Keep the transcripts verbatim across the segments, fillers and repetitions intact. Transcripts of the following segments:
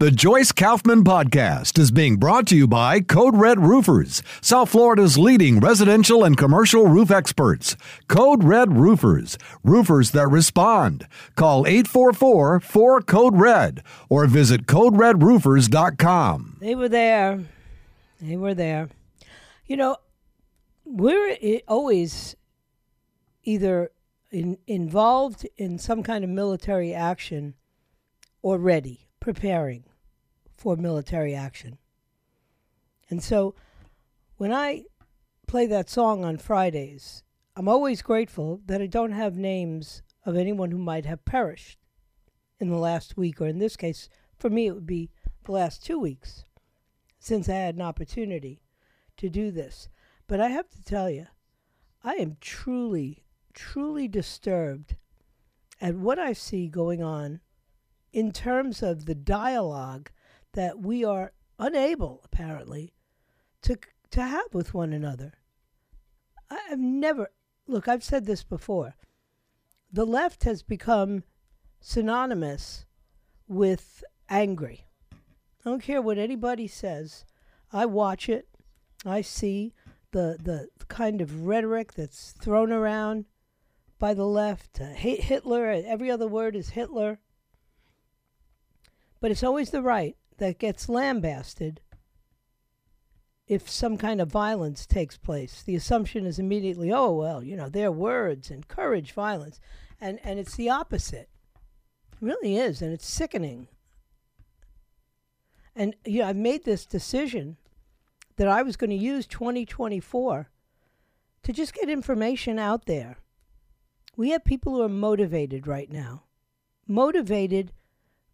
The Joyce Kaufman Podcast is being brought to you by Code Red Roofers, South Florida's leading residential and commercial roof experts. Code Red Roofers, roofers that respond. Call eight four four, four, code red or visit code red roofers dot com. They were there. They were there. You know, we're always either in, involved in some kind of military action or ready. Preparing for military action. And so when I play that song on Fridays, I'm always grateful that I don't have names of anyone who might have perished in the last week, or in this case, for me, it would be the last two weeks since I had an opportunity to do this. But I have to tell you, I am truly, truly disturbed at what I see going on in terms of the dialogue that we are unable, apparently, to to have with one another. I've never, look, I've said this before. The left has become synonymous with angry. I don't care what anybody says. I watch it. I see the the kind of rhetoric that's thrown around by the left. Uh, hate Hitler, every other word is Hitler. But it's always the right that gets lambasted if some kind of violence takes place. The assumption is immediately, oh, well, you know, their words encourage violence. And and it's the opposite. It really is, and it's sickening. And, you know, I made this decision that I was going to use twenty twenty-four to just get information out there. We have people who are motivated right now, motivated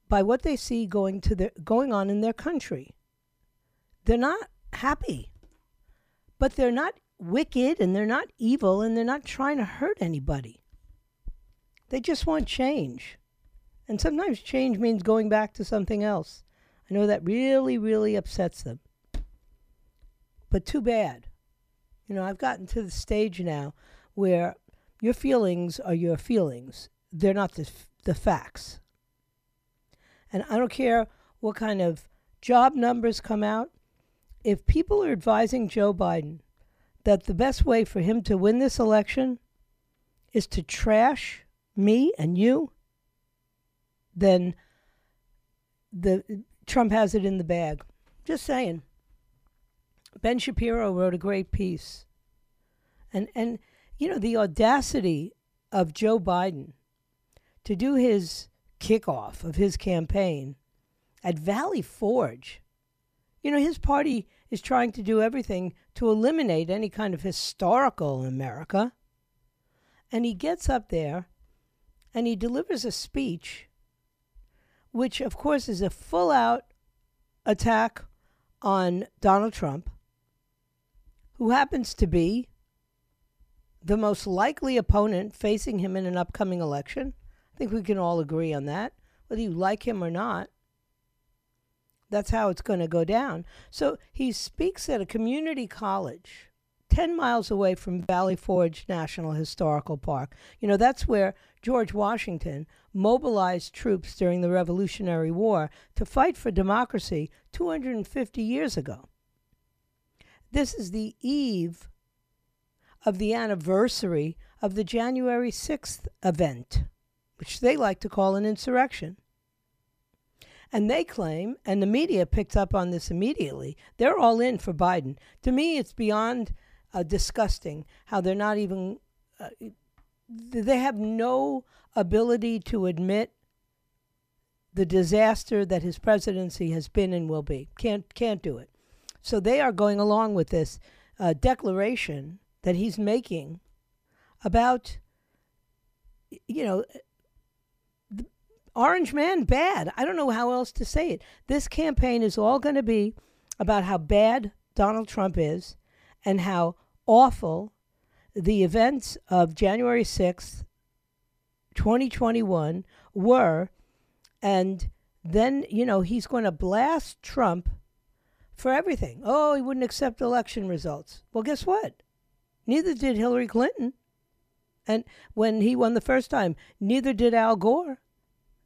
by what they see going to their, going on in their country. They're not happy, but they're not wicked, and they're not evil, and they're not trying to hurt anybody. They just want change. And sometimes change means going back to something else. I know that really, really upsets them. But too bad. You know, I've gotten to the stage now where your feelings are your feelings. They're not the, the facts. And I don't care what kind of job numbers come out. If people are advising Joe Biden that the best way for him to win this election is to trash me and you, then the Trump has it in the bag. Just saying. Ben Shapiro wrote a great piece. And, and you know, the audacity of Joe Biden to do his kickoff of his campaign at Valley Forge. You know, his party is trying to do everything to eliminate any kind of historical America. And he gets up there and he delivers a speech, which of course is a full-out attack on Donald Trump, who happens to be the most likely opponent facing him in an upcoming election. I think we can all agree on that, whether you like him or not. That's how it's going to go down. So he speaks at a community college ten miles away from Valley Forge National Historical Park. You know, that's where George Washington mobilized troops during the Revolutionary War to fight for democracy two hundred fifty years ago. This is the eve of the anniversary of the January sixth event, which they like to call an insurrection. And they claim, and the media picked up on this immediately, they're all in for Biden. To me, it's beyond uh, disgusting how they're not even, uh, they have no ability to admit the disaster that his presidency has been and will be. Can't, can't do it. So they are going along with this uh, declaration that he's making about, you know, Orange man, bad. I don't know how else to say it. This campaign is all going to be about how bad Donald Trump is and how awful the events of January sixth, twenty twenty-one were. And then, you know, he's going to blast Trump for everything. Oh, he wouldn't accept election results. Well, guess what? Neither did Hillary Clinton. And when he won the first time, neither did Al Gore.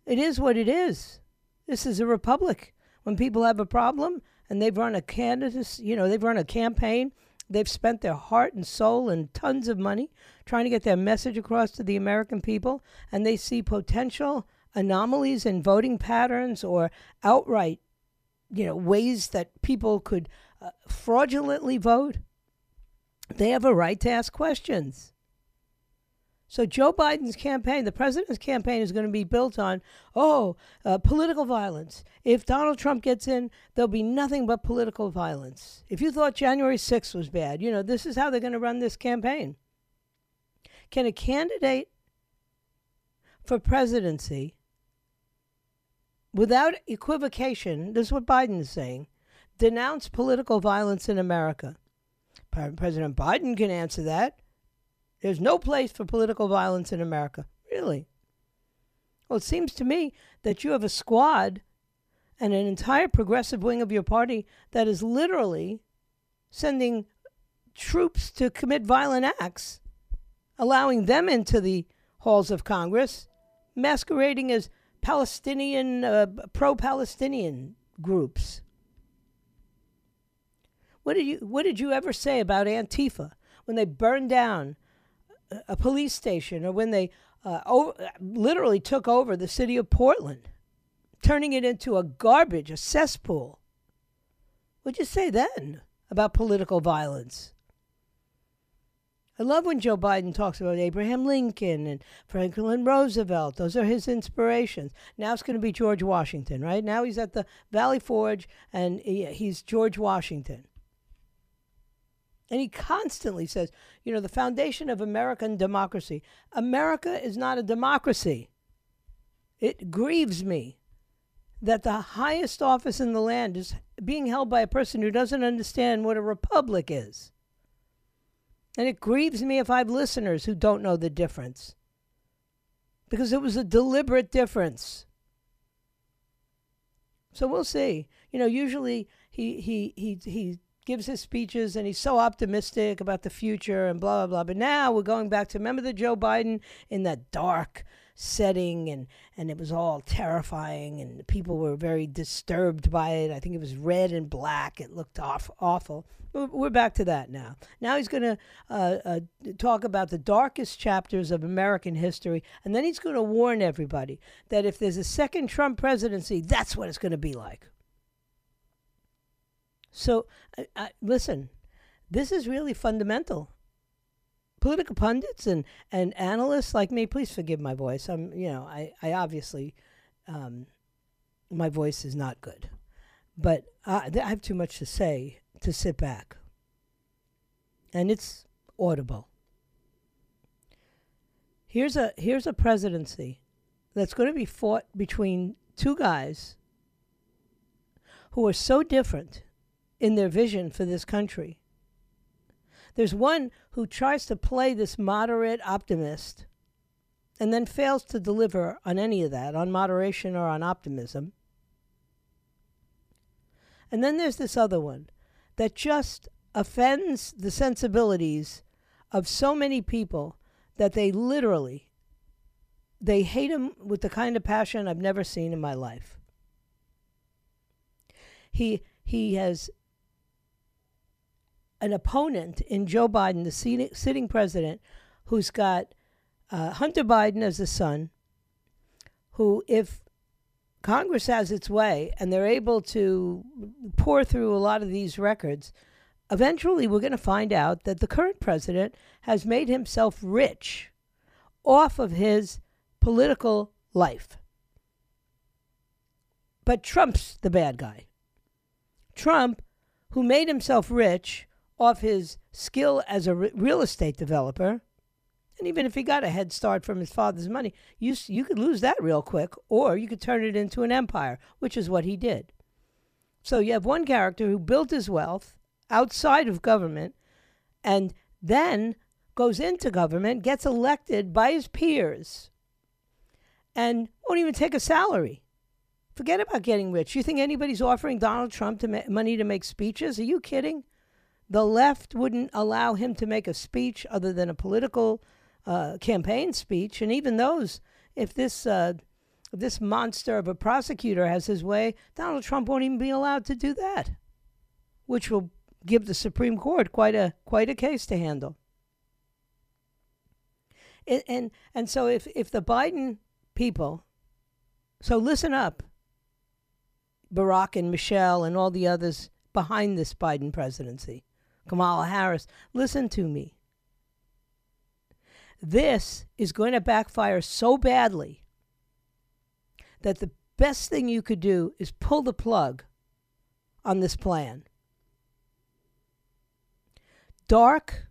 It is what it is. This is a republic. When people have a problem and they've run a candidate, you know, they've run a campaign, they've spent their heart and soul and tons of money trying to get their message across to the American people, and they see potential anomalies in voting patterns or outright, you know, ways that people could uh, fraudulently vote, they have a right to ask questions. So Joe Biden's campaign, the president's campaign, is going to be built on, oh, uh, political violence. If Donald Trump gets in, there'll be nothing but political violence. If you thought January sixth was bad, you know, this is how they're going to run this campaign. Can a candidate for presidency, without equivocation, this is what Biden is saying, denounce political violence in America? President Biden can answer that. There's no place for political violence in America. Really? Well, it seems to me that you have a squad and an entire progressive wing of your party that is literally sending troops to commit violent acts, allowing them into the halls of Congress, masquerading as Palestinian, uh, pro-Palestinian groups. What did you, what did you ever say about Antifa when they burned down a police station, or when they uh, over, literally took over the city of Portland, turning it into a garbage, a cesspool? What'd you say then about political violence? I love when Joe Biden talks about Abraham Lincoln and Franklin Roosevelt. Those are his inspirations. Now it's going to be George Washington, right? Now he's at the Valley Forge, and he, he's George Washington. And he constantly says, you know, the foundation of American democracy. America is not a democracy. It grieves me that the highest office in the land is being held by a person who doesn't understand what a republic is. And it grieves me if I have listeners who don't know the difference, because it was a deliberate difference. So we'll see. You know, usually he, he, he, he, gives his speeches, and he's so optimistic about the future and blah, blah, blah. But now we're going back to, remember the Joe Biden in that dark setting, and, and it was all terrifying, and people were very disturbed by it. I think it was red and black. It looked off, awful. We're back to that now. Now he's going to uh, uh, talk about the darkest chapters of American history, and then he's going to warn everybody that if there's a second Trump presidency, that's what it's going to be like. So, I, I, listen, this is really fundamental. Political pundits and, and analysts like me, please forgive my voice. I'm, you know, I, I obviously, um, my voice is not good. But I, I have too much to say to sit back. And it's audible. Here's a, here's a presidency that's going to be fought between two guys who are so different in their vision for this country. There's one who tries to play this moderate optimist and then fails to deliver on any of that, on moderation or on optimism. And then there's this other one that just offends the sensibilities of so many people that they literally, they hate him with the kind of passion I've never seen in my life. He, he has an opponent in Joe Biden, the sitting president, who's got uh, Hunter Biden as the son, who, if Congress has its way and they're able to pour through a lot of these records, eventually we're going to find out that the current president has made himself rich off of his political life. But Trump's the bad guy. Trump, who made himself rich off his skill as a real estate developer, And even if he got a head start from his father's money, you, you could lose that real quick, or you could turn it into an empire, which is what he did. So you have one character who built his wealth outside of government and then goes into government, gets elected by his peers, and won't even take a salary. Forget about getting rich. You think anybody's offering Donald Trump to ma- money to make speeches? Are you kidding? The left wouldn't allow him to make a speech other than a political uh, campaign speech. And even those, if this uh, if this monster of a prosecutor has his way, Donald Trump won't even be allowed to do that, which will give the Supreme Court quite a quite a case to handle. And and, and so if, if the Biden people, so listen up, Barack and Michelle and all the others behind this Biden presidency, Kamala Harris, listen to me. This is going to backfire so badly that the best thing you could do is pull the plug on this plan. Dark,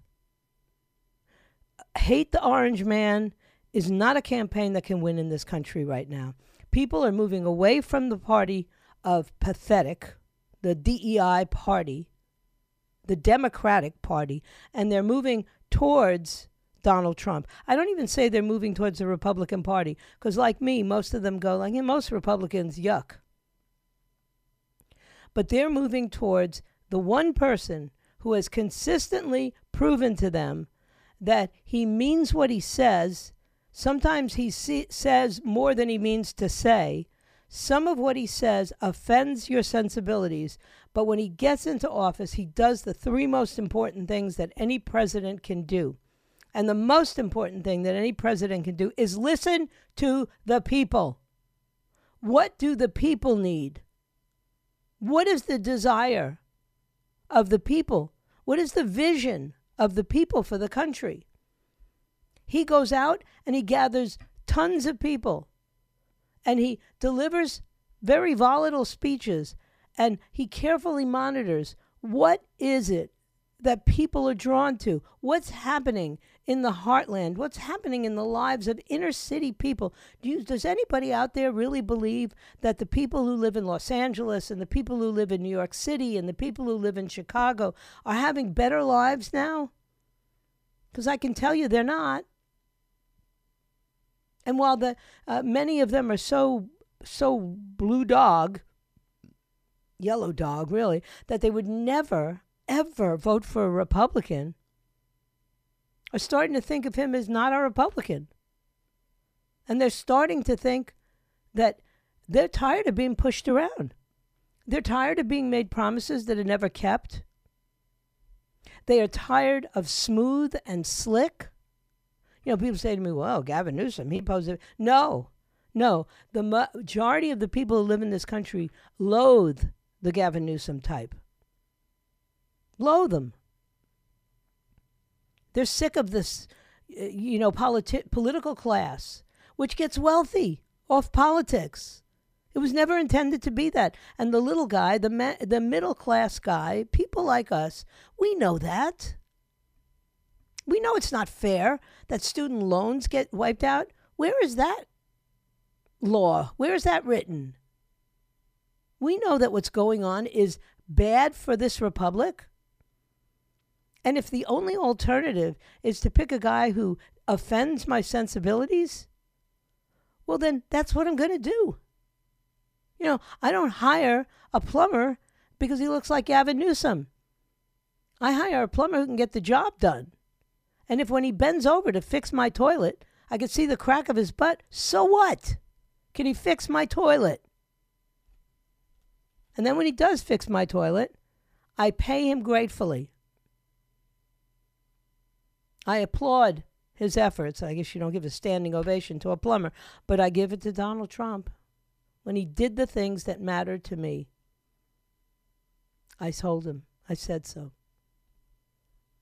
hate the orange man is not a campaign that can win in this country right now. People are moving away from the party of pathetic, the D E I party, the Democratic Party, and they're moving towards Donald Trump. I don't even say they're moving towards the Republican Party, because like me, most of them go like, hey, most Republicans, yuck. But they're moving towards the one person who has consistently proven to them that he means what he says. Sometimes he see- says more than he means to say. Some of what he says offends your sensibilities, but when he gets into office, he does the three most important things that any president can do. And the most important thing that any president can do is listen to the people. What do the people need? What is the desire of the people? What is the vision of the people for the country? He goes out and he gathers tons of people. And he delivers very volatile speeches, and he carefully monitors what is it that people are drawn to, what's happening in the heartland, what's happening in the lives of inner city people. Do you, does anybody out there really believe that the people who live in Los Angeles and the people who live in New York City and the people who live in Chicago are having better lives now? Because I can tell you they're not. And while the uh, many of them are so, so blue dog, yellow dog really, that they would never, ever vote for a Republican, are starting to think of him as not a Republican. And they're starting to think that they're tired of being pushed around. They're tired of being made promises that are never kept. They are tired of smooth and slick. You know, people say to me, well, Gavin Newsom, he posed. No, no. The majority of the people who live in this country loathe the Gavin Newsom type. Loathe them. They're sick of this, you know, politi- political class, which gets wealthy off politics. It was never intended to be that. And the little guy, the ma- the middle class guy, people like us, we know that. We know it's not fair that student loans get wiped out. Where is that law? Where is that written? We know that what's going on is bad for this republic. And if the only alternative is to pick a guy who offends my sensibilities, well, then that's what I'm going to do. You know, I don't hire a plumber because he looks like Gavin Newsom. I hire a plumber who can get the job done. And if when he bends over to fix my toilet, I can see the crack of his butt, so what? Can he fix my toilet? And then when he does fix my toilet, I pay him gratefully. I applaud his efforts. I guess you don't give a standing ovation to a plumber, but I give it to Donald Trump. When he did the things that mattered to me, I told him. I said so.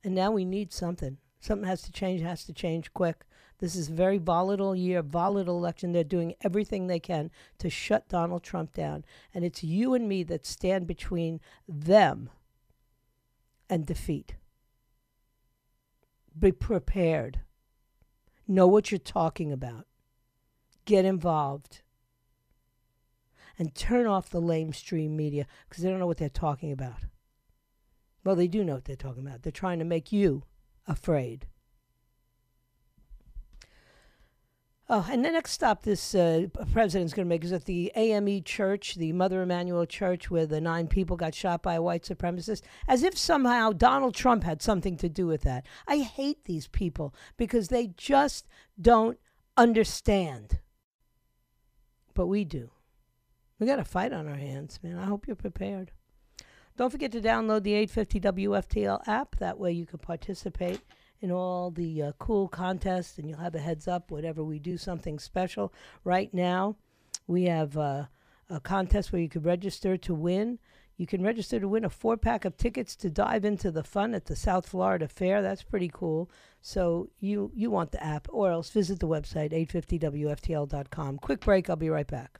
And now we need something. Something has to change, has to change quick. This is a very volatile year, volatile election. They're doing everything they can to shut Donald Trump down. And it's you and me that stand between them and defeat. Be prepared. Know what you're talking about. Get involved. And turn off the lamestream media because they don't know what they're talking about. Well, they do know what they're talking about. They're trying to make you afraid. Oh, and the next stop this uh, president's going to make is at the A M E Church, the Mother Emanuel Church, where the nine people got shot by a white supremacist, as if somehow Donald Trump had something to do with that. I hate these people because they just don't understand. But we do. We got a fight on our hands, man. I hope you're prepared. Don't forget to download the eight fifty W F T L app. That way you can participate in all the uh, cool contests, and you'll have a heads up whenever we do something special. Right now, we have uh, a contest where you can register to win. You can register to win a four-pack of tickets to dive into the fun at the South Florida Fair. That's pretty cool. So you, you want the app, or else visit the website, eight fifty W F T L dot com. Quick break. I'll be right back.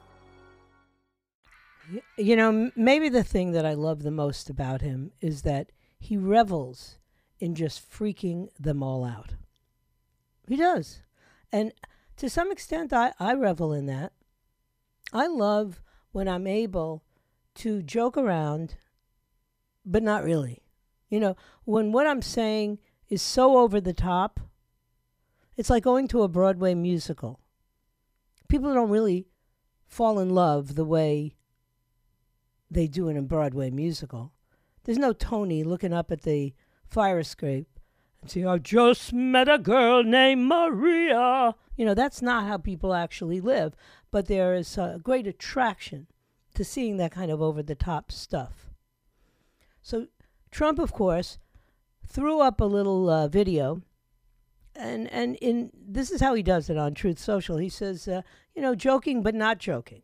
You know, maybe the thing that I love the most about him is that he revels in just freaking them all out. He does. And to some extent, I, I revel in that. I love when I'm able to joke around, but not really. You know, when what I'm saying is so over the top, it's like going to a Broadway musical. People don't really fall in love the way they do in a Broadway musical. There's no Tony looking up at the fire escape and saying, I just met a girl named Maria. You know, that's not how people actually live, but there is a great attraction to seeing that kind of over-the-top stuff. So Trump, of course, threw up a little uh, video, and, and in this is how he does it on Truth Social. He says, uh, you know, joking but not joking.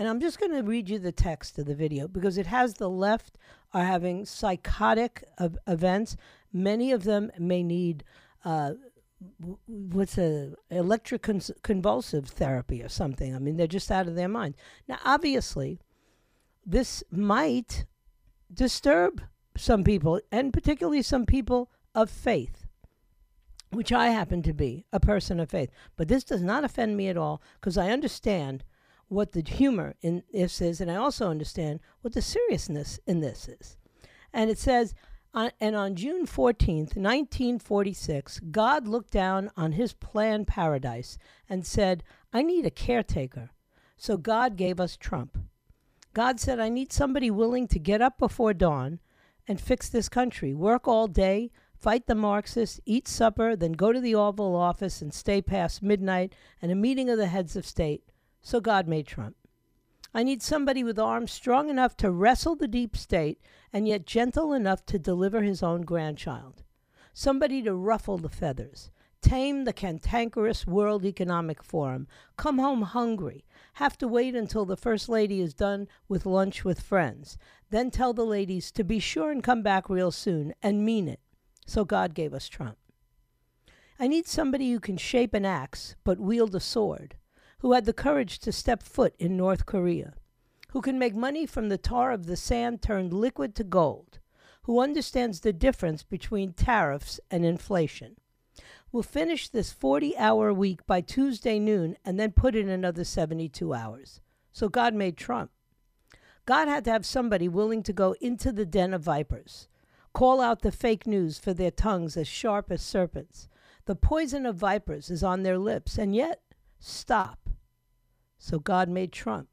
And I'm just going to read you the text of the video because it has the left are having psychotic of events. Many of them may need uh, what's a electroconvulsive therapy or something. I mean, they're just out of their mind. Now, obviously, this might disturb some people, and particularly some people of faith, which I happen to be a person of faith. But this does not offend me at all because I understand what the humor in this is, and I also understand what the seriousness in this is. And it says, on, and on June fourteenth, nineteen forty-six, God looked down on his planned paradise and said, I need a caretaker. So God gave us Trump. God said, I need somebody willing to get up before dawn and fix this country, work all day, fight the Marxists, eat supper, then go to the Oval Office and stay past midnight and a meeting of the heads of state. So God made Trump. I need somebody with arms strong enough to wrestle the deep state and yet gentle enough to deliver his own grandchild. Somebody to ruffle the feathers, tame the cantankerous World Economic Forum, come home hungry, have to wait until the First Lady is done with lunch with friends, then tell the ladies to be sure and come back real soon and mean it. So God gave us Trump. I need somebody who can shape an axe but wield a sword, who had the courage to step foot in North Korea, who can make money from the tar of the sand turned liquid to gold, who understands the difference between tariffs and inflation. We'll finish this forty-hour week by Tuesday noon and then put in another seventy-two hours. So God made Trump. God had to have somebody willing to go into the den of vipers, call out the fake news for their tongues as sharp as serpents. The poison of vipers is on their lips, and yet stop. So God made Trump.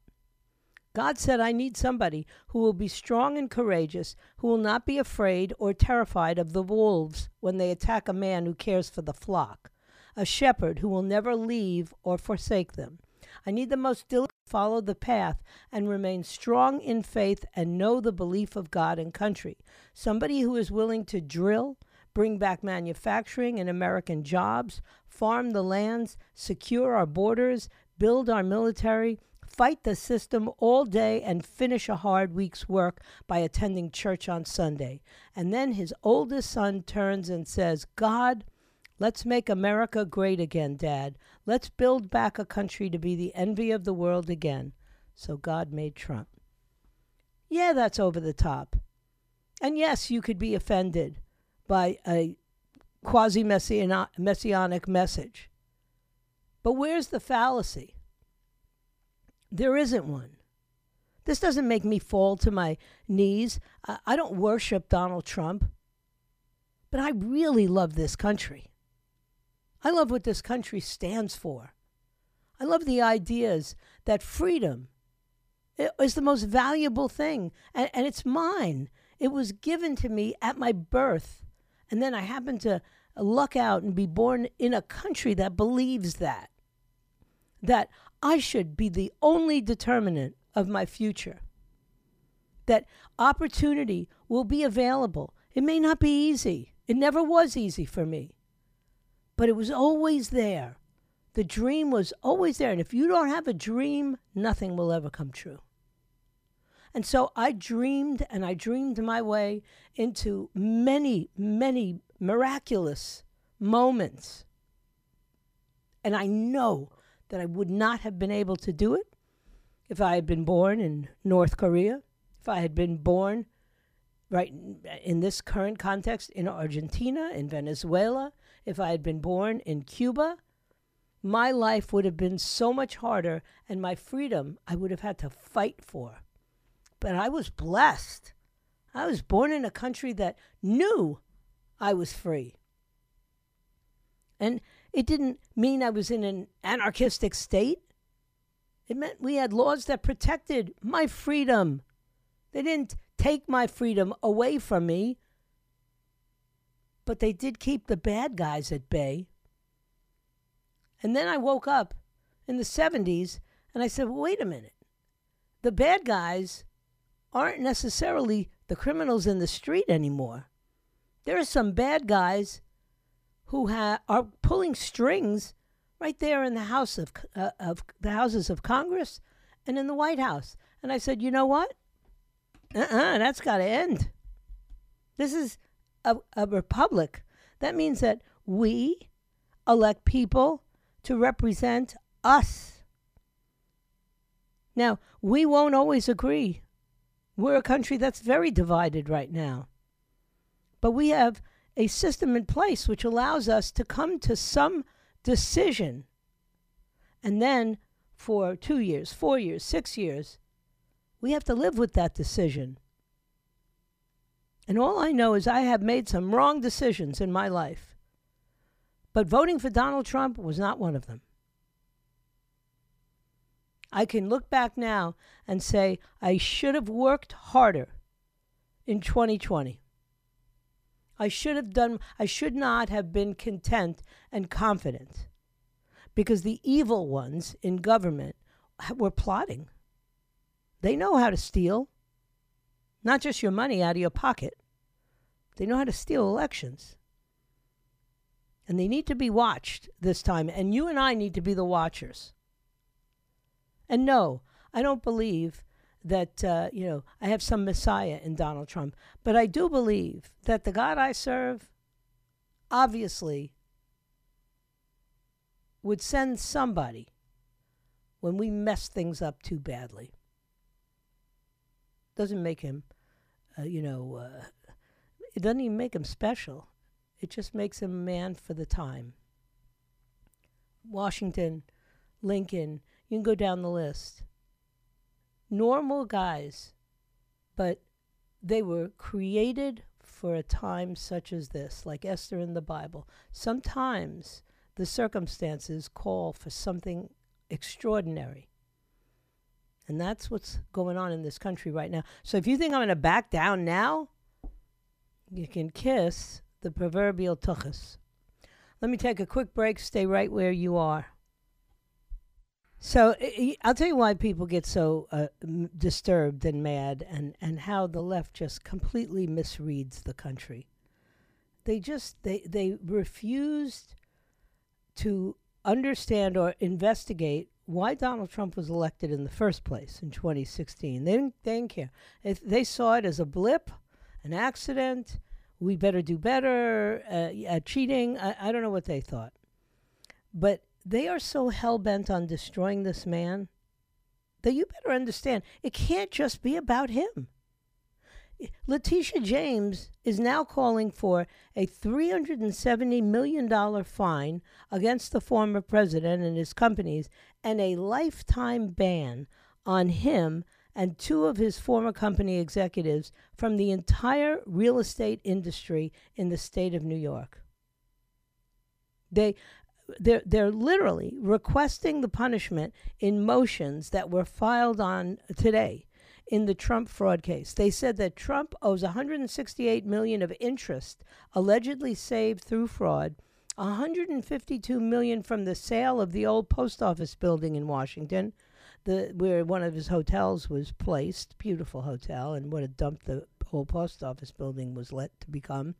God said, I need somebody who will be strong and courageous, who will not be afraid or terrified of the wolves when they attack a man who cares for the flock, a shepherd who will never leave or forsake them. I need the most diligent to follow the path and remain strong in faith and know the belief of God and country. Somebody who is willing to drill, bring back manufacturing and American jobs, farm the lands, secure our borders, build our military, fight the system all day, and finish a hard week's work by attending church on Sunday. And then his oldest son turns and says, God, let's make America great again, Dad. Let's build back a country to be the envy of the world again. So God made Trump. Yeah, that's over the top. And yes, you could be offended by a quasi-messianic message. But where's the fallacy? There isn't one. This doesn't make me fall to my knees. I don't worship Donald Trump. But I really love this country. I love what this country stands for. I love the ideas that freedom is the most valuable thing. And, and it's mine. It was given to me at my birth. And then I happened to luck out and be born in a country that believes that. That I should be the only determinant of my future. That opportunity will be available. It may not be easy. It never was easy for me. But it was always there. The dream was always there. And if you don't have a dream, nothing will ever come true. And so I dreamed and I dreamed my way into many, many miraculous moments. And I know that I would not have been able to do it if I had been born in North Korea, if I had been born right in this current context in Argentina, in Venezuela, if I had been born in Cuba, my life would have been so much harder and my freedom I would have had to fight for. But I was blessed. I was born in a country that knew I was free. And it didn't mean I was in an anarchistic state. It meant we had laws that protected my freedom. They didn't take my freedom away from me, but they did keep the bad guys at bay. And then I woke up in the seventies and I said, well, wait a minute. The bad guys aren't necessarily the criminals in the street anymore. There are some bad guys who ha- are pulling strings right there in the house of uh, of the houses of Congress and in the White House. And I said, you know what? Uh-uh, that's got to end. This is a, a republic. That means that we elect people to represent us. Now, we won't always agree. We're a country that's very divided right now. But we have a system in place which allows us to come to some decision. And then for two years, four years, six years, we have to live with that decision. And all I know is I have made some wrong decisions in my life. But voting for Donald Trump was not one of them. I can look back now and say I should have worked harder in twenty twenty. I should have done, I should not have been content and confident because the evil ones in government were plotting. They know how to steal, not just your money out of your pocket. They know how to steal elections. And they need to be watched this time. And you and I need to be the watchers. And no, I don't believe that, uh, you know, I have some messiah in Donald Trump. But I do believe that the God I serve obviously would send somebody when we mess things up too badly. Doesn't make him, uh, you know, uh, it doesn't even make him special. It just makes him a man for the time. Washington, Lincoln, you can go down the list. Normal guys, but they were created for a time such as this, like Esther in the Bible. Sometimes the circumstances call for something extraordinary. And that's what's going on in this country right now. So if you think I'm going to back down now, you can kiss the proverbial tuchus. Let me take a quick break. Stay right where you are. So I'll tell you why people get so uh, disturbed and mad and, and how the left just completely misreads the country. they just, they, they refused to understand or investigate why Donald Trump was elected in the first place in twenty sixteen. They didn't, they didn't care. If they saw it as a blip, an accident, we better do better, uh, uh, cheating. I, I don't know what they thought. But they are so hell-bent on destroying this man that you better understand it can't just be about him. Letitia James is now calling for a three hundred seventy million dollars fine against the former president and his companies and a lifetime ban on him and two of his former company executives from the entire real estate industry in the state of New York. They... They're, they're literally requesting the punishment in motions that were filed on today in the Trump fraud case. They said that Trump owes one hundred sixty-eight million dollars of interest allegedly saved through fraud, one hundred fifty-two million dollars from the sale of the old post office building in Washington, the, where one of his hotels was placed, beautiful hotel, and what a dump the old post office building was let to become.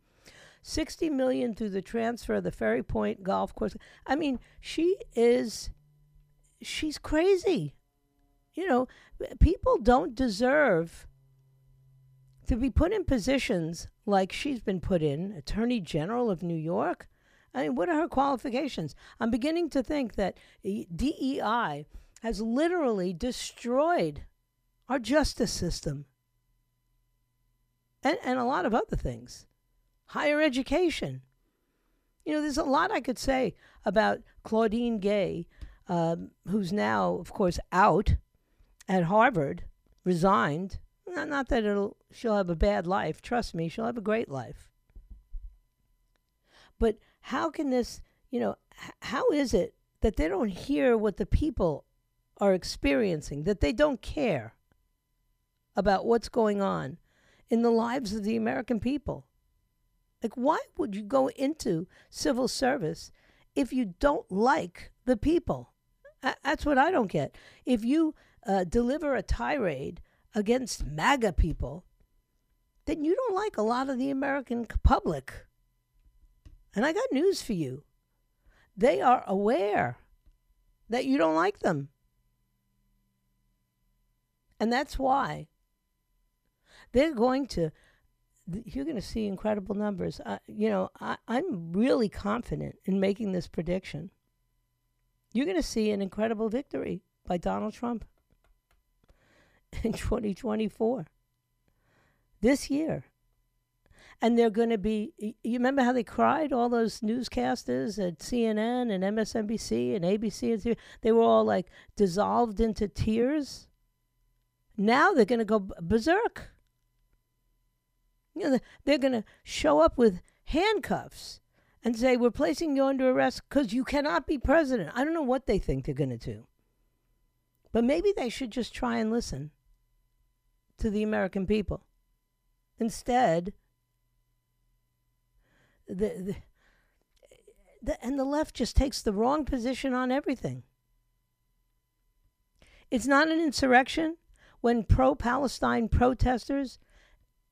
sixty million dollars through the transfer of the Ferry Point golf course. I mean, she is, she's crazy. You know, people don't deserve to be put in positions like she's been put in, Attorney General of New York. I mean, what are her qualifications? I'm beginning to think that D E I has literally destroyed our justice system and, and a lot of other things. Higher education. You know, there's a lot I could say about Claudine Gay, um, who's now, of course, out at Harvard, resigned. Not, not that it'll, she'll have a bad life. Trust me, she'll have a great life. But how can this, you know, h- how is it that they don't hear what the people are experiencing, that they don't care about what's going on in the lives of the American people? Like, why would you go into civil service if you don't like the people? I, that's what I don't get. If you uh, deliver a tirade against MAGA people, then you don't like a lot of the American public. And I got news for you. They are aware that you don't like them. And that's why they're going to... You're going to see incredible numbers. Uh, you know, I, I'm really confident in making this prediction. You're going to see an incredible victory by Donald Trump in twenty twenty-four, this year. And they're going to be, you remember how they cried, all those newscasters at C N N and M S N B C and A B C? And T V? They were all like dissolved into tears. Now they're going to go berserk. You know, they're going to show up with handcuffs and say, we're placing you under arrest because you cannot be president. I don't know what they think they're going to do. But maybe they should just try and listen to the American people. Instead, the, the, the and the left just takes the wrong position on everything. It's not an insurrection when pro-Palestine protesters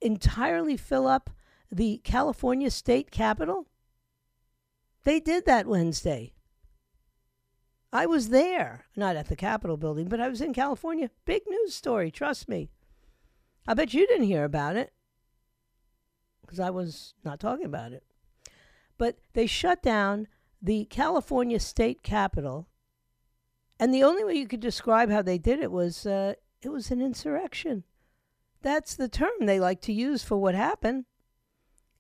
entirely fill up the California State Capitol? They did that Wednesday. I was there, not at the Capitol building, but I was in California. Big news story, trust me. I bet you didn't hear about it because I was not talking about it. But they shut down the California State Capitol, and the only way you could describe how they did it was uh, it was an insurrection. That's the term they like to use for what happened.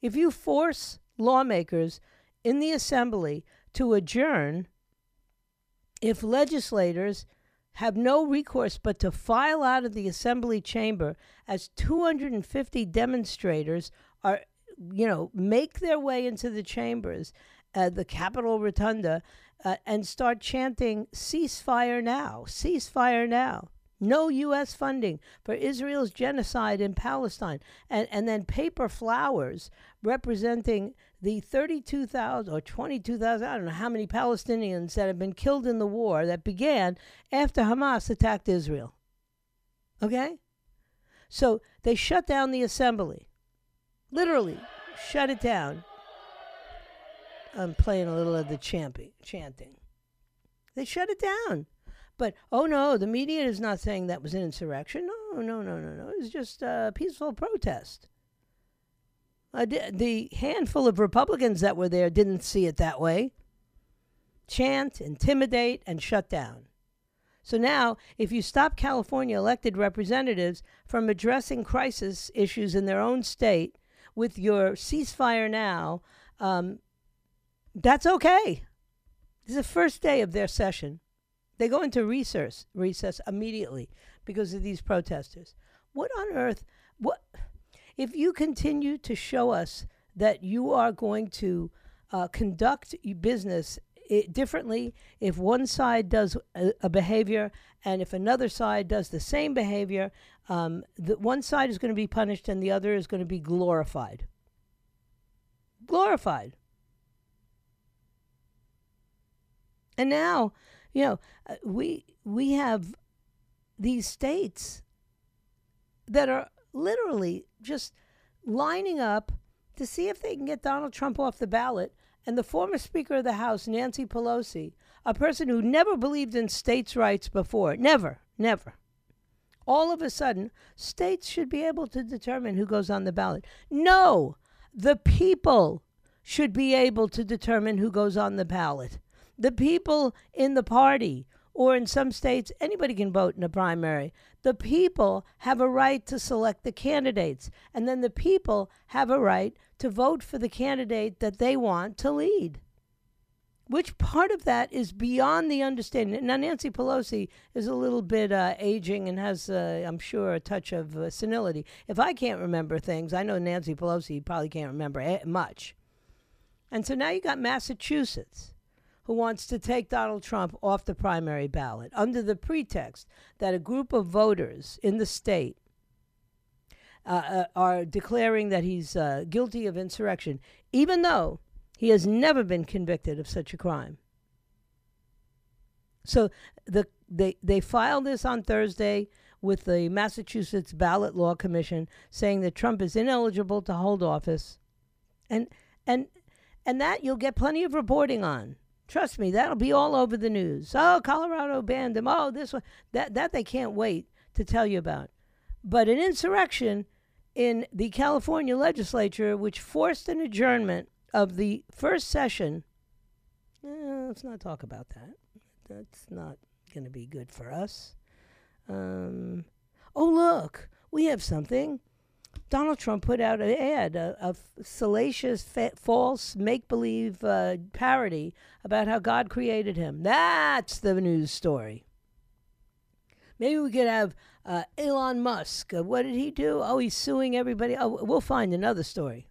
If you force lawmakers in the assembly to adjourn, if legislators have no recourse but to file out of the assembly chamber as two hundred fifty demonstrators are, you know, make their way into the chambers at the Capitol Rotunda uh, and start chanting, ceasefire now, ceasefire now. No U S funding for Israel's genocide in Palestine, and, and then paper flowers representing the thirty-two thousand or twenty-two thousand, I don't know how many Palestinians that have been killed in the war that began after Hamas attacked Israel. Okay? So they shut down the assembly, literally shut it down. I'm playing a little of the champing, chanting. They shut it down. But, oh, no, the media is not saying that was an insurrection. No, no, no, no, no. It was just a peaceful protest. I did, the handful of Republicans that were there didn't see it that way. Chant, intimidate, and shut down. So now, if you stop California elected representatives from addressing crisis issues in their own state with your ceasefire now, um, that's okay. This is the first day of their session. They go into recess, recess immediately because of these protesters. What on earth? What if you continue to show us that you are going to uh, conduct business It differently if one side does a, a behavior and if another side does the same behavior, um, the one side is going to be punished and the other is going to be glorified. Glorified. And now, you know, we, we have these states that are literally just lining up to see if they can get Donald Trump off the ballot. And the former Speaker of the House, Nancy Pelosi, a person who never believed in states' rights before, never, never. All of a sudden, states should be able to determine who goes on the ballot. No, the people should be able to determine who goes on the ballot. The people in the party, or in some states, anybody can vote in a primary. The people have a right to select the candidates, and then the people have a right to vote for the candidate that they want to lead. Which part of that is beyond the understanding? Now, Nancy Pelosi is a little bit uh, aging and has, uh, I'm sure, a touch of uh, senility. If I can't remember things, I know Nancy Pelosi probably can't remember much. And so now you got Massachusetts, who wants to take Donald Trump off the primary ballot under the pretext that a group of voters in the state uh, are declaring that he's uh, guilty of insurrection, even though he has never been convicted of such a crime. So the, they, they filed this on Thursday with the Massachusetts Ballot Law Commission, saying that Trump is ineligible to hold office. And, and, and that you'll get plenty of reporting on. Trust me, that'll be all over the news. Oh, Colorado banned them. Oh, this one. That, that they can't wait to tell you about. But an insurrection in the California legislature, which forced an adjournment of the first session, eh, let's not talk about that. That's not going to be good for us. Um, oh, look, we have something. Donald Trump put out an ad, a, a salacious, fa false, make-believe uh, parody about how God created him. That's the news story. Maybe we could have uh, Elon Musk. Uh, what did he do? Oh, he's suing everybody. Oh, we'll find another story.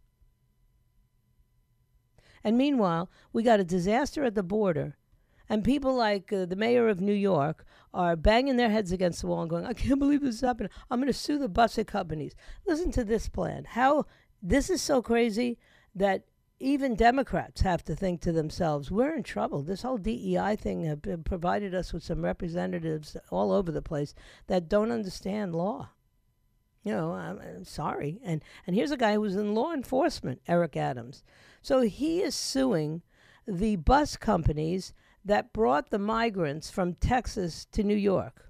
And meanwhile, we got a disaster at the border. And people like uh, the mayor of New York are banging their heads against the wall and going, I can't believe this is happening. I'm going to sue the busing companies. Listen to this plan. How this is so crazy that even Democrats have to think to themselves, we're in trouble. This whole D E I thing have been provided us with some representatives all over the place that don't understand law. You know, I'm, I'm sorry. And, and here's a guy who was in law enforcement, Eric Adams. So he is suing the bus companies that brought the migrants from Texas to New York,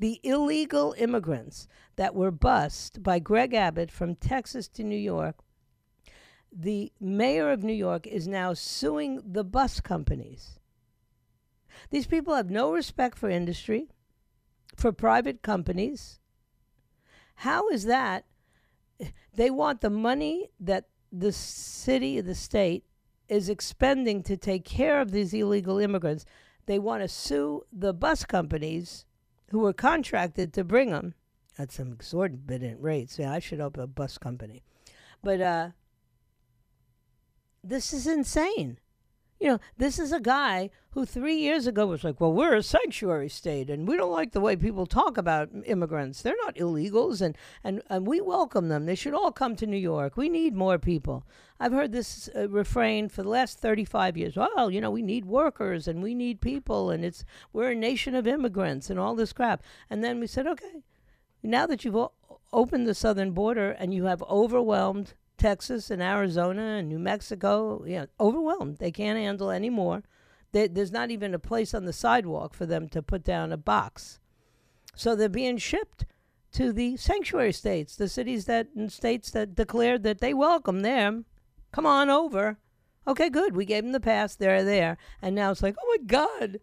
the illegal immigrants that were bused by Greg Abbott from Texas to New York. The mayor of New York is now suing the bus companies. These people have no respect for industry, for private companies. How is that? They want the money that the city, the state, is expending to take care of these illegal immigrants. They want to sue the bus companies who were contracted to bring them at some exorbitant rates. Yeah, I should open a bus company. But uh, this is insane. You know, this is a guy who three years ago was like, well, we're a sanctuary state, and we don't like the way people talk about immigrants. They're not illegals, and, and, and we welcome them. They should all come to New York. We need more people. I've heard this uh, refrain for the last thirty-five years. Well, you know, we need workers, and we need people, and it's we're a nation of immigrants, and all this crap. And then we said, okay, now that you've opened the southern border and you have overwhelmed Texas and Arizona and New Mexico, you know, overwhelmed. They can't handle any more. They, there's not even a place on the sidewalk for them to put down a box. So they're being shipped to the sanctuary states, the cities that and states that declared that they welcome them. Come on over. Okay, good. We gave them the pass. They're there. And now it's like, oh, my God,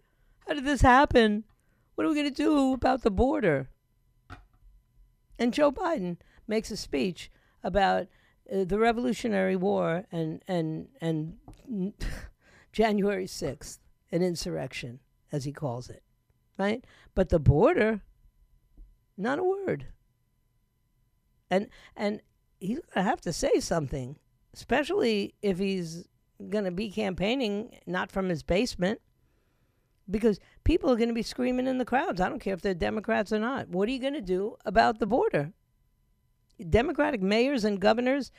how did this happen? What are we going to do about the border? And Joe Biden makes a speech about uh, the Revolutionary War and and and January sixth, an insurrection, as he calls it, right? But the border, not a word. And and he's going to have to say something, especially if he's going to be campaigning not from his basement, because people are going to be screaming in the crowds. I don't care if they're Democrats or not. What are you going to do about the border? Democratic mayors and governors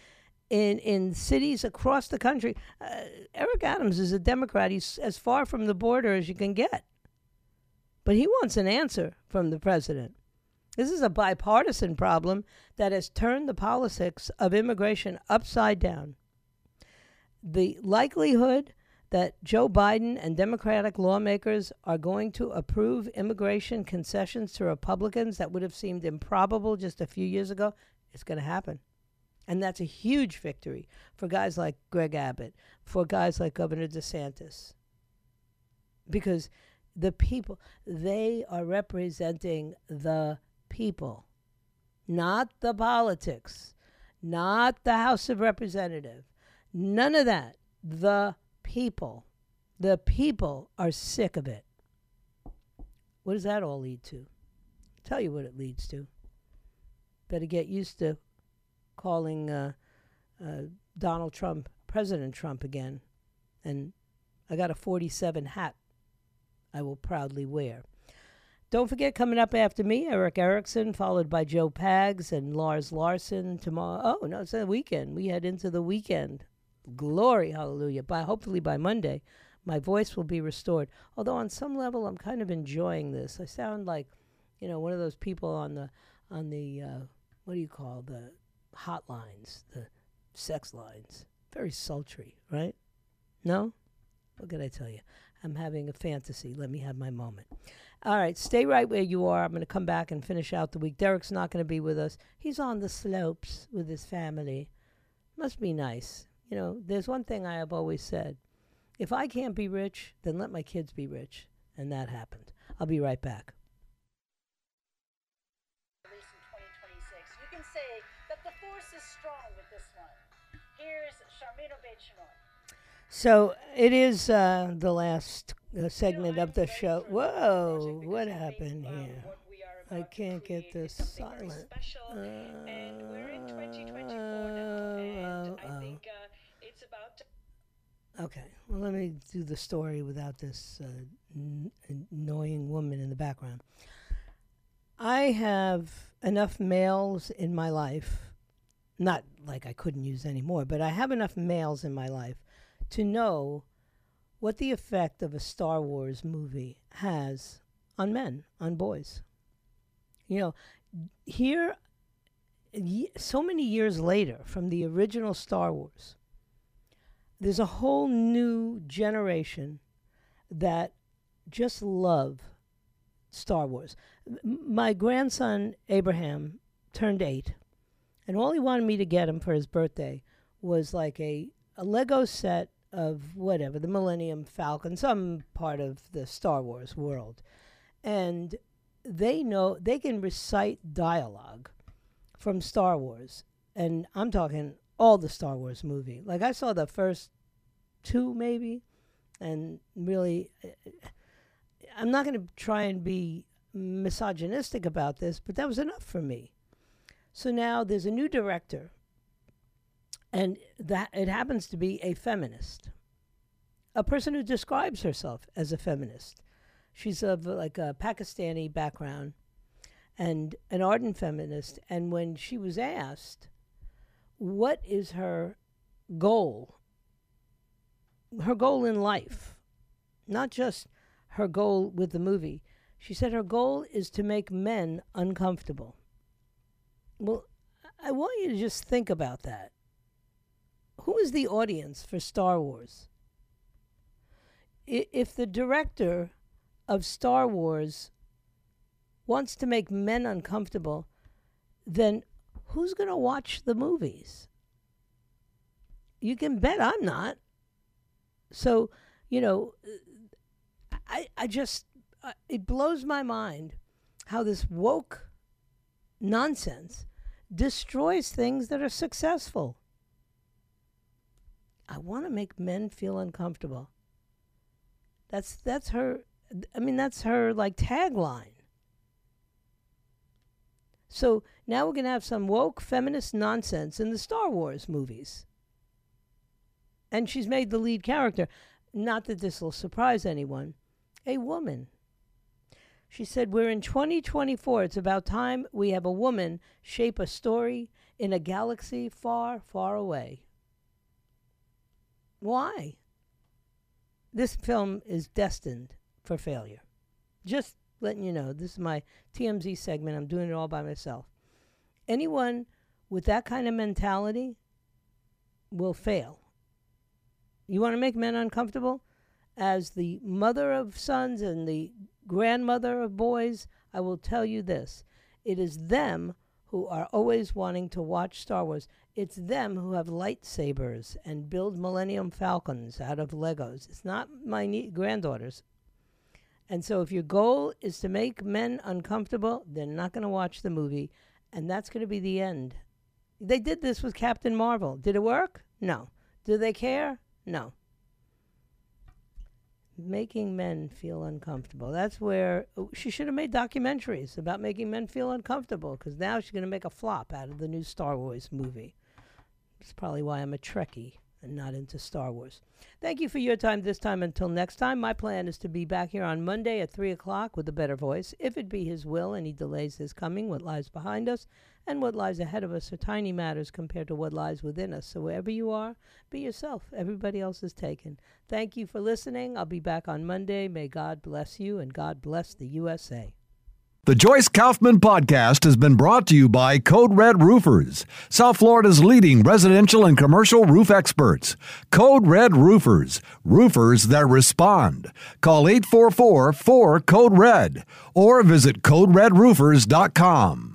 in, in cities across the country. Uh, Eric Adams is a Democrat. He's as far from the border as you can get. But he wants an answer from the president. This is a bipartisan problem that has turned the politics of immigration upside down. The likelihood that Joe Biden and Democratic lawmakers are going to approve immigration concessions to Republicans that would have seemed improbable just a few years ago, it's going to happen. And that's a huge victory for guys like Greg Abbott, for guys like Governor DeSantis. Because the people, they are representing the people, not the politics, not the House of Representatives, none of that, the people. The people are sick of it. What does that all lead to? I'll tell you what it leads to. Better get used to calling uh, uh, Donald Trump President Trump again. And I got a forty-seven hat I will proudly wear. Don't forget, coming up after me, Eric Erickson, followed by Joe Pags and Lars Larson tomorrow. Oh, no, it's the weekend. We head into the weekend. Glory, hallelujah. By hopefully by Monday, my voice will be restored. Although on some level, I'm kind of enjoying this. I sound like, you know, one of those people on the, on the uh, what do you call, the hotlines, the sex lines. Very sultry, right? No? What can I tell you? I'm having a fantasy. Let me have my moment. All right, stay right where you are. I'm going to come back and finish out the week. Derek's not going to be with us. He's on the slopes with his family. Must be nice. You know, there's one thing I have always said. If I can't be rich, then let my kids be rich. And that happened. I'll be right back. In twenty twenty-six, you can say that the force is strong with this one. Here's Sharmino Bechinoy. So it is uh, the last uh, segment of the show. Whoa, what happened here? I can't get this silent. Uh, and we're in twenty twenty-four now, and I think uh, it's about to... Okay, well, let me do the story without this uh, n- annoying woman in the background. I have enough males in my life, not like I couldn't use any more, but I have enough males in my life to know what the effect of a Star Wars movie has on men, on boys. You know, here, so many years later from the original Star Wars, there's a whole new generation that just love Star Wars. My grandson, Abraham, turned eight, and all he wanted me to get him for his birthday was like a, a Lego set of whatever, the Millennium Falcon, some part of the Star Wars world. And they know, they can recite dialogue from Star Wars. And I'm talking all the Star Wars movie. Like I saw the first two maybe, and really, I'm not going to try and be misogynistic about this, but that was enough for me. So now there's a new director, and that it happens to be a feminist, a person who describes herself as a feminist. She's of like a Pakistani background and an ardent feminist. And when she was asked what is her goal, her goal in life, not just her goal with the movie, she said her goal is to make men uncomfortable. Well, I want you to just think about that. who is the audience for Star Wars? I, if the director of Star Wars wants to make men uncomfortable, then who's going to watch the movies? You can bet I'm not. So, you know, I, I just, uh, it blows my mind how this woke nonsense destroys things that are successful. I want to make men feel uncomfortable. That's, that's her, I mean, that's her, like, tagline. So now we're going to have some woke feminist nonsense in the Star Wars movies. And she's made the lead character, not that this will surprise anyone, a woman. She said, we're in twenty twenty-four. It's about time we have a woman shape a story in a galaxy far, far away. Why? This film is destined for failure. Just letting you know, this is my T M Z segment. I'm doing it all by myself. Anyone with that kind of mentality will fail. You want to make men uncomfortable? As the mother of sons and the grandmother of boys, I will tell you this. It is them who are always wanting to watch Star Wars. It's them who have lightsabers and build Millennium Falcons out of Legos. It's not my nie- granddaughters. And so if your goal is to make men uncomfortable, they're not going to watch the movie, and that's going to be the end. They did this with Captain Marvel. Did it work? No. Do they care? No. Making men feel uncomfortable. That's where she should have made documentaries about making men feel uncomfortable, because now she's going to make a flop out of the new Star Wars movie. That's probably why I'm a Trekkie and not into Star Wars. Thank you for your time this time. Until next time, my plan is to be back here on Monday at three o'clock with a better voice, if it be his will and he delays his coming. What lies behind us and what lies ahead of us are tiny matters compared to what lies within us. So wherever you are, be yourself. Everybody else is taken. Thank you for listening. I'll be back on Monday. May God bless you, and God bless the U S A. The Joyce Kaufman Podcast has been brought to you by Code Red Roofers, South Florida's leading residential and commercial roof experts. Code Red Roofers, roofers that respond. Call eight four four, four, code red or visit code red roofers dot com.